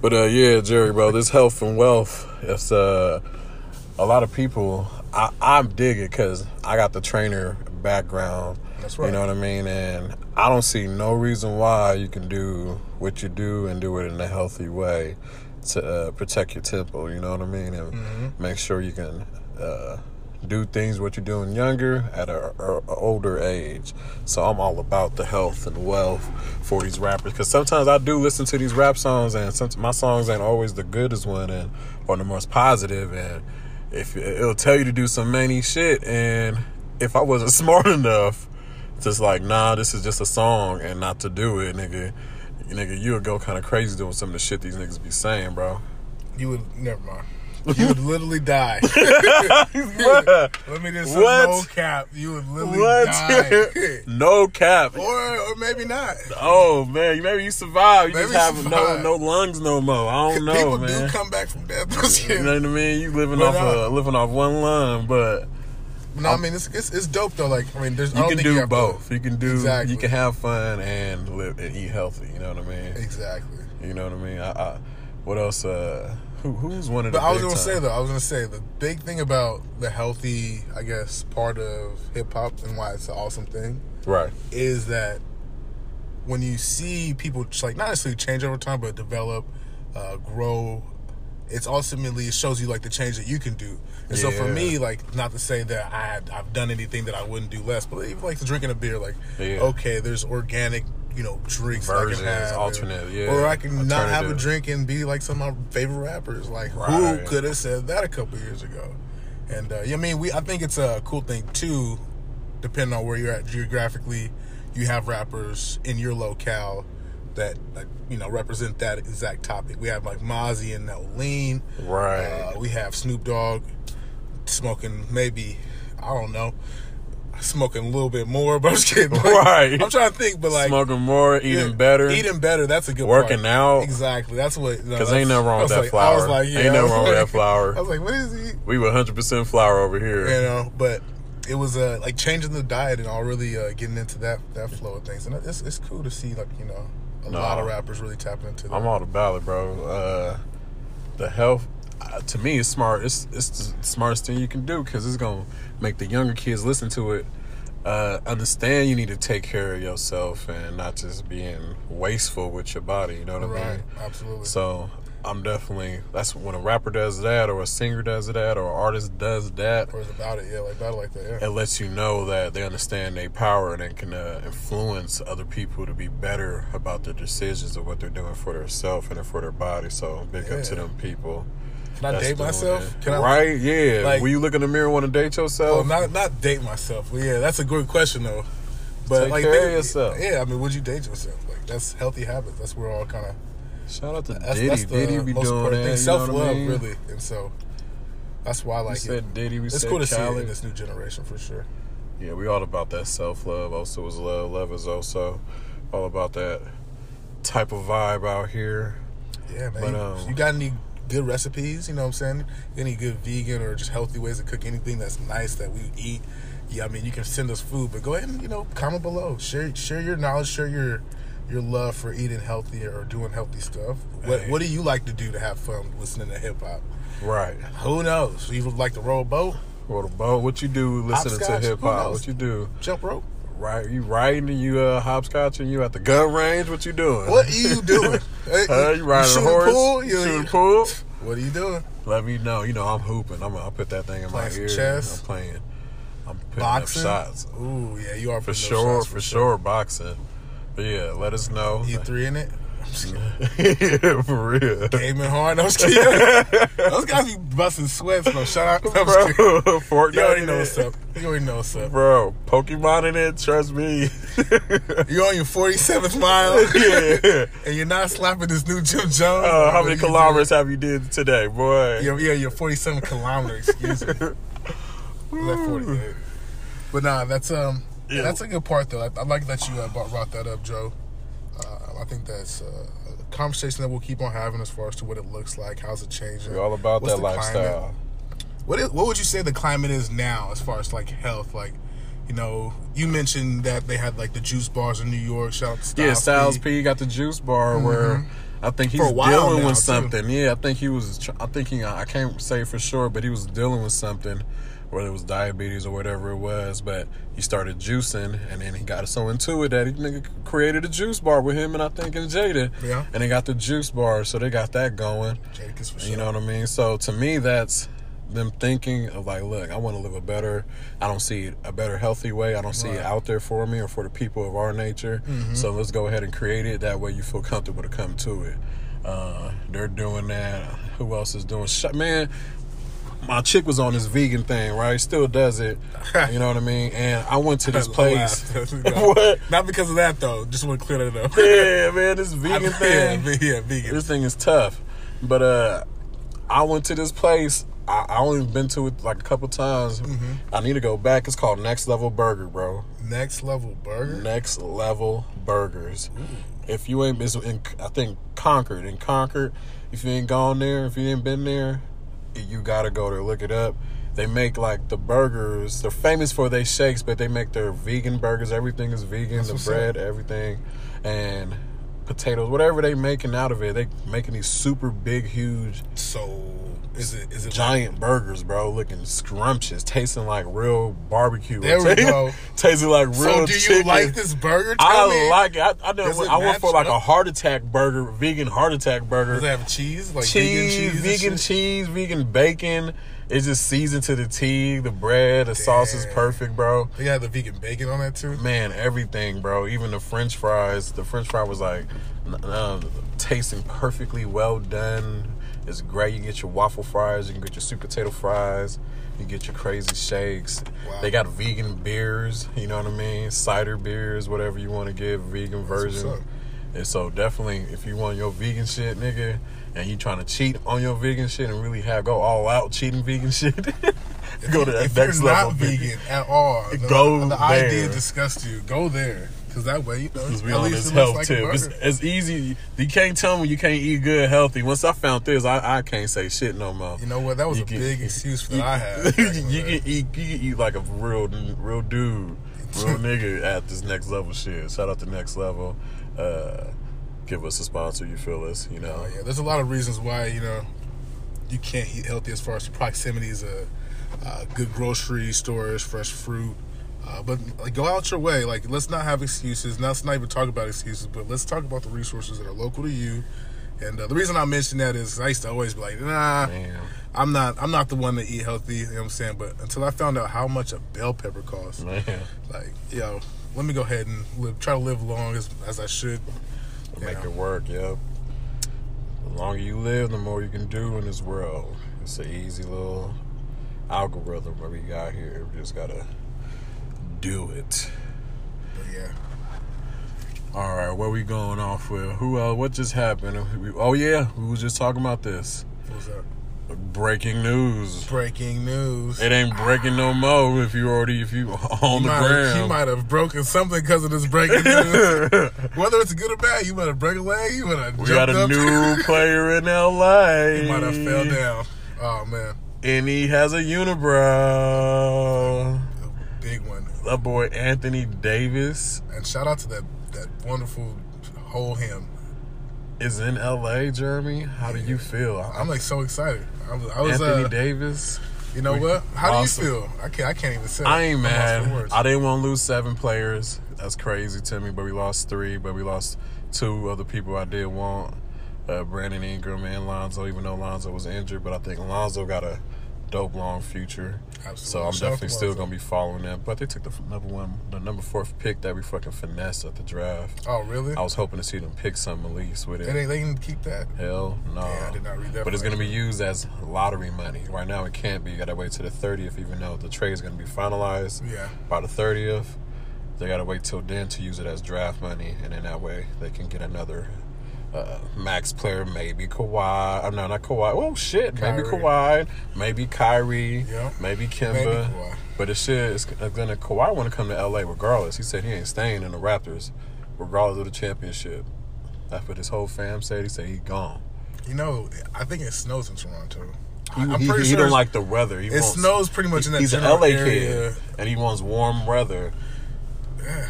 But yeah, Jerry, bro, this health and wealth, it's a lot of people, I dig it, because I got the trainer background. That's right. You know what I mean? And I don't see no reason why you can do what you do and do it in a healthy way to protect your temple, you know what I mean? And make sure you can do things what you're doing younger at an older age. So I'm all about the health and wealth for these rappers, because sometimes I do listen to these rap songs, and sometimes my songs ain't always the goodest one and or the most positive, and if it'll tell you to do some many shit, and if I wasn't smart enough, just like, nah, this is just a song and not to do it, nigga, you would go kind of crazy doing some of the shit these niggas be saying, bro. You would, never mind. You would literally die. Let me just say, no cap. You would literally die. No cap. Or maybe not. Oh, man. Maybe you survive. You maybe just have no lungs no more. I don't know, people, man. People do come back from death. You know what I mean? You living off one lung, but... No, I mean, it's dope though. Like, I mean, there's you I don't can think do you both. You can do exactly. You can have fun and live and eat healthy. You know what I mean? Exactly. You know what I mean? I what else? Who's one of the? But I was gonna say the big thing about the healthy, I guess, part of hip hop and why it's an awesome thing, right? Is that when you see people just like not necessarily change over time, but develop, grow. It's ultimately, it shows you, like, the change that you can do. And so, for me, like, not to say that I've done anything that I wouldn't do less, but even, like, drinking a beer, like, okay, there's organic, you know, drinks versions, I can have. Alternate, Or I can not have a drink and be, like, some of my favorite rappers. Like, who could have said that a couple years ago? And, I mean, I think it's a cool thing, too, depending on where you're at geographically. You have rappers in your locale that, like, you know, represent that exact topic. We have like Mozzie and Nolene. Right. We have Snoop Dogg smoking maybe, I don't know, smoking a little bit more, but I'm just kidding. Like, right. I'm trying to think, but like... Smoking more, eating better. Eating better, that's a good part. Working out. Exactly, that's what... Because ain't nothing wrong with that flour. I was like, yeah. Ain't nothing wrong with that flour. I was like, what is he? We were 100% flour over here. You know, but... It was like changing the diet and all, really getting into that flow of things, and it's cool to see, like, you know, a lot of rappers really tapping into that. I'm all about it, bro. The health, to me, is smart. It's the smartest thing you can do, because it's gonna make the younger kids listen to it, understand you need to take care of yourself and not just being wasteful with your body. You know what I mean? Absolutely. So. I'm definitely, that's when a rapper does that, or a singer does that, or an artist does that, or it's about it, like that. It lets you know that they understand their power and they can influence other people to be better about their decisions of what they're doing for themselves and for their body. So big up to them people. Can I date myself? Yeah. Like, will you look in the mirror and want to date yourself? Oh, not date myself. Well, yeah, that's a good question though. But take care of yourself. Yeah, I mean, would you date yourself? Like, that's healthy habits. That's where all kind of. Shout out to Diddy. That's Diddy be doing that. Self love, really, and so that's why I like it. It's cool to see it in this new generation for sure. Yeah, we all about that self love. Also is love. Love is also all about that type of vibe out here. Yeah, man. But, you got any good recipes? You know what I'm saying? Any good vegan or just healthy ways to cook anything that's nice that we eat? Yeah, I mean, you can send us food, but go ahead and, you know, comment below. Share your knowledge. Share your love for eating healthier or doing healthy stuff. What do you like to do to have fun listening to hip hop? Right. Who knows? You like to roll a boat? Roll a boat. What you do listening to hip hop? What you do? Jump rope. Right. You riding and you hopscotching. You at the gun range. What you doing? What are you doing? You riding a horse? Pool? Shooting pool? What are you doing? Let me know. You know I'm hooping. I put that thing in my ear. Chess. I'm playing. I'm putting boxing? Up shots. Ooh yeah, you are for sure. Shots, for sure, boxing. Yeah, let us know. You three in it? Yeah, for real. Gaming hard. I'm just kidding. Those guys be busting sweats. No, shout out. Bro, Fortnite. You already know what's up. Bro, Pokemon in it. Trust me. You're on your 47th mile. Yeah. And you're not slapping this new Jim Jones. How many kilometers have you did today, boy? Yeah, your 47 kilometers. Excuse me. That 48. But nah, that's Yeah, that's a good part, though. I like that you brought that up, Joe. I think that's a conversation that we'll keep on having as far as to what it looks like, how's it changing. We're all about that lifestyle. What would you say the climate is now as far as, like, health? Like, you know, you mentioned that they had, like, the juice bars in New York. Shout out to Styles P. Yeah, Styles P got the juice bar where I think he's dealing with something. Too. Yeah, I can't say for sure, but he was dealing with something. Whether it was diabetes or whatever it was, but he started juicing, and then he got so into it that he created a juice bar with him, and I think it's JID. Yeah. And they got the juice bar, so they got that going. JID is for sure. You know what I mean? So to me, that's them thinking of like, look, I want to live a better, I don't see a better healthy way. I don't see it out there for me or for the people of our nature. Mm-hmm. So let's go ahead and create it. That way you feel comfortable to come to it. They're doing that. Who else is doing? Man, my chick was on this vegan thing, right? Still does it. You know what I mean? And I went to this place. What? Not because of that, though. Just want to clear that up. Yeah, man, this vegan thing. Yeah, vegan. This thing is tough. But I went to this place. I only been to it like a couple times. Mm-hmm. I need to go back. It's called Next Level Burger, bro. Next Level Burger? Next Level Burgers. Ooh. If you ain't, it's in, I think, Concord. In Concord, if you ain't gone there, if you ain't been there, you gotta go there. Look it up. They make like the burgers. They're famous for their shakes, but they make their vegan burgers. Everything is vegan. That's the bread, everything, and potatoes, whatever they making out of it. They making these super big, huge. So is it giant like, burgers, bro? Looking scrumptious, tasting like real barbecue. There we go. Tasting like real. So do you chicken. Like this burger? I like it. I know. I went for like a heart attack burger, vegan heart attack burger. Does it have cheese? Like vegan cheese, vegan bacon. It's just seasoned to the T. The bread, the sauce is perfect, bro. They got the vegan bacon on that too. Man, everything, bro. Even the French fries. The French fry was like tasting perfectly well done. It's great. You can get your waffle fries. You can get your sweet potato fries. You can get your crazy shakes. Wow. They got vegan beers. You know what I mean? Cider beers, whatever you want to get, vegan version. And so definitely, if you want your vegan shit, nigga, and you trying to cheat on your vegan shit and really have go all out cheating vegan shit, go to that Next Level. If you're not vegan at all, go there. The idea disgusts you. Go there. Because that way, you know, at least it looks like a burger. It's easy. You can't tell me you can't eat good, healthy. Once I found this, I can't say shit no more. You know what? That was a big excuse that I had. You can eat like a real dude, real nigga at this Next Level shit. Shout out to Next Level. Give us a sponsor, you feel us, you know. Oh, yeah. There's a lot of reasons why, you know, you can't eat healthy as far as proximity is good grocery stores, fresh fruit. But like, go out your way. Like, let's not have excuses. Now, let's not even talk about excuses, but let's talk about the resources that are local to you. And the reason I mention that is I used to always be like, nah, man. I'm not the one to eat healthy, you know what I'm saying? But until I found out how much a bell pepper costs, man. Like, yo, let me go ahead and try to live long as I should. Make it work, yeah. The longer you live, the more you can do in this world. It's an easy little algorithm where we got here. We just gotta do it. But yeah. All right, what we going off with? Who else? What just happened? Oh yeah, we was just talking about this. What's that? Breaking news. It ain't breaking no more if you on the ground. You might have broken something because of this breaking news. Whether it's good or bad, you might have broken a leg. You might have jumped up. We got a new player in LA. He might have fell down. Oh, man. And he has a unibrow. A big one. That boy, Anthony Davis. And shout out to that wonderful whole hymn. Is in LA, Jeremy. How do you feel? I'm like so excited. I was Anthony Davis. You know what? How do you feel? I can't even say. I ain't mad. I didn't want to lose 7 players. That's crazy to me. But we lost 3. But we lost 2 other people I did want. Brandon Ingram and Lonzo. Even though Lonzo was injured, but I think Lonzo got a dope long future. Absolutely. So I'm definitely still gonna be following them. But they took the number 4th pick that we fucking finessed at the draft. Oh really? I was hoping to see them pick something at least with it. They didn't keep that. Hell no. Yeah, I did not read that. But it's gonna be used as lottery money. Right now it can't be. You gotta wait till the 30th, even though the trade is gonna be finalized. Yeah. By the 30th, they gotta wait till then to use it as draft money, and then that way they can get another. Max player, maybe Kawhi. Oh, no, not Kawhi. Oh, shit. Kyrie. Maybe Kawhi. Maybe Kyrie. Yep. Maybe Kemba. Maybe but it's going to Kawhi want to come to L.A. regardless. He said he ain't staying in the Raptors regardless of the championship. That's what his whole fam said. He said he gone. You know, I think it snows in Toronto. I'm pretty sure he don't like the weather. It snows pretty much in that general area. He's an L.A. kid, and he wants warm weather. Yeah.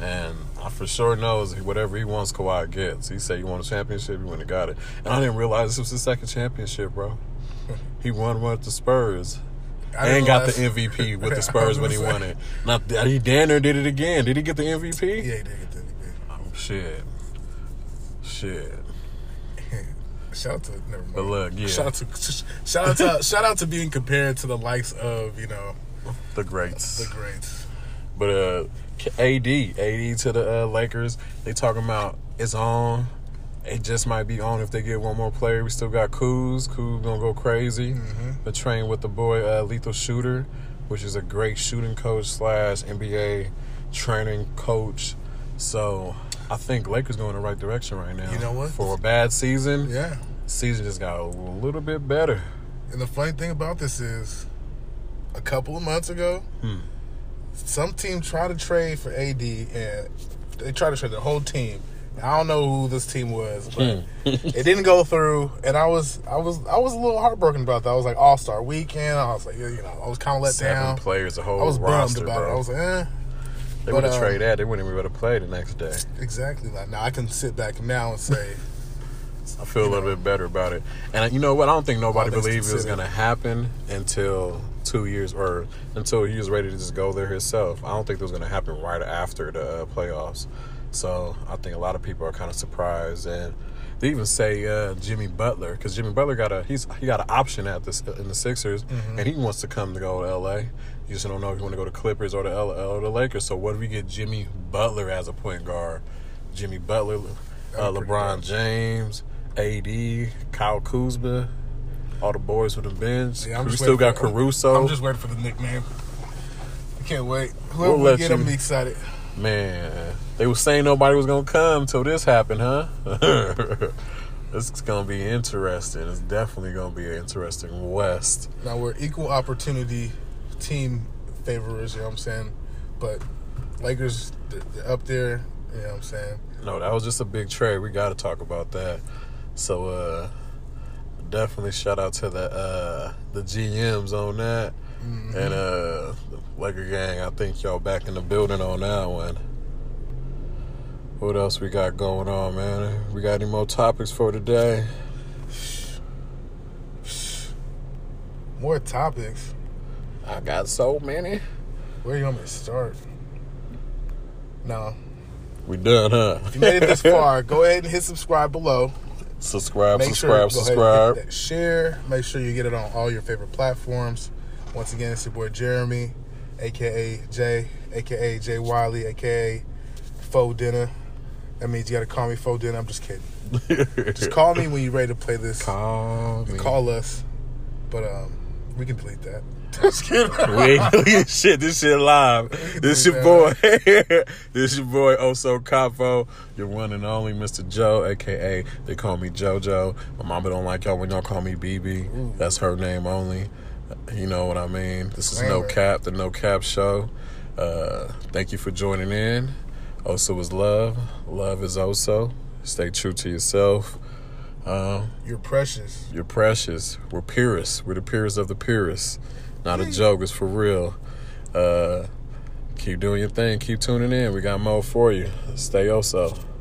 And I for sure knows whatever he wants, Kawhi gets. He said, you want a championship? You wouldn't have got it. And I didn't realize this was his second championship, bro. He won one with the Spurs. And got the MVP with the Spurs when he won it. He damn near did it again. Did he get the MVP? Yeah, he did get the MVP. Oh, shit. Shout out to never mind. But look, yeah. Shout out to being compared to the likes of, you know, the greats. The greats. But AD to the Lakers. They talking about it's on. It just might be on if they get one more player. We still got Kuz. Kuz gonna go crazy. Mm-hmm. The train with the boy Lethal Shooter, which is a great shooting coach / NBA training coach. So I think Lakers going in the right direction right now. You know what? For a bad season, yeah, season just got a little bit better. And the funny thing about this is, a couple of months ago, some team tried to trade for AD, and they tried to trade the whole team. I don't know who this team was, but it didn't go through, and I was a little heartbroken about that. I was like, All-Star Weekend. I was like, you know, I was kind of let down. 7 players, the whole roster. I was roster, bummed about bro. It. I was like, eh. They would have traded that. They wouldn't even be able to play the next day. Exactly. Like, now I can sit back now and say, I feel a little bit better about it. And you know what? I don't think nobody believed it was going to happen until 2 years, or until he was ready to just go there himself. I don't think it was going to happen right after the playoffs. So I think a lot of people are kind of surprised, and they even say Jimmy Butler, because Jimmy Butler got an option in the Sixers, and he wants to come to go to L.A. You just don't know if you want to go to Clippers or to L.A. or the Lakers. So what if we get Jimmy Butler as a point guard? Jimmy Butler, LeBron James, AD, Kyle Kuzma, all the boys from the bench. Yeah, we still got Caruso. I'm just waiting for the nickname. I can't wait. Whoever we get, I'm excited. Man, they were saying nobody was going to come till this happened, huh? This is going to be interesting. It's definitely going to be an interesting West. Now, we're equal opportunity team favorers, you know what I'm saying? But Lakers, they're up there, you know what I'm saying? No, that was just a big trade. We got to talk about that. So, definitely shout out to the GMs on that. Mm-hmm. And Laker gang, I think y'all back in the building on that one. What else we got going on, man? We got any more topics for today? More topics? I got so many. Where you want me to start? No. We done, huh? If you made it this far, go ahead and hit subscribe below. Subscribe. Hit that share. Make sure you get it on all your favorite platforms. Once again, it's your boy Jeremy, a.k.a. Jay, a.k.a. Jay Wiley, a.k.a. Faux Dinner. That means you got to call me Faux Dinner. I'm just kidding. Just call me when you're ready to play this. Call us. But we can delete that. Just kidding. We ain't deleting shit. This shit live. This your boy. This your boy, Oso Capo. Your one and only Mr. Joe, a.k.a. They call me JoJo. My mama don't like y'all when y'all call me BB. Ooh. That's her name only. You know what I mean? This is No Cap, the No Cap Show. Thank you for joining in. Oso is love. Love is Oso. Stay true to yourself. You're precious. You're precious. We're purists. We're the purists of the purists. Not a joke. It's for real. Keep doing your thing. Keep tuning in. We got more for you. Stay Oso.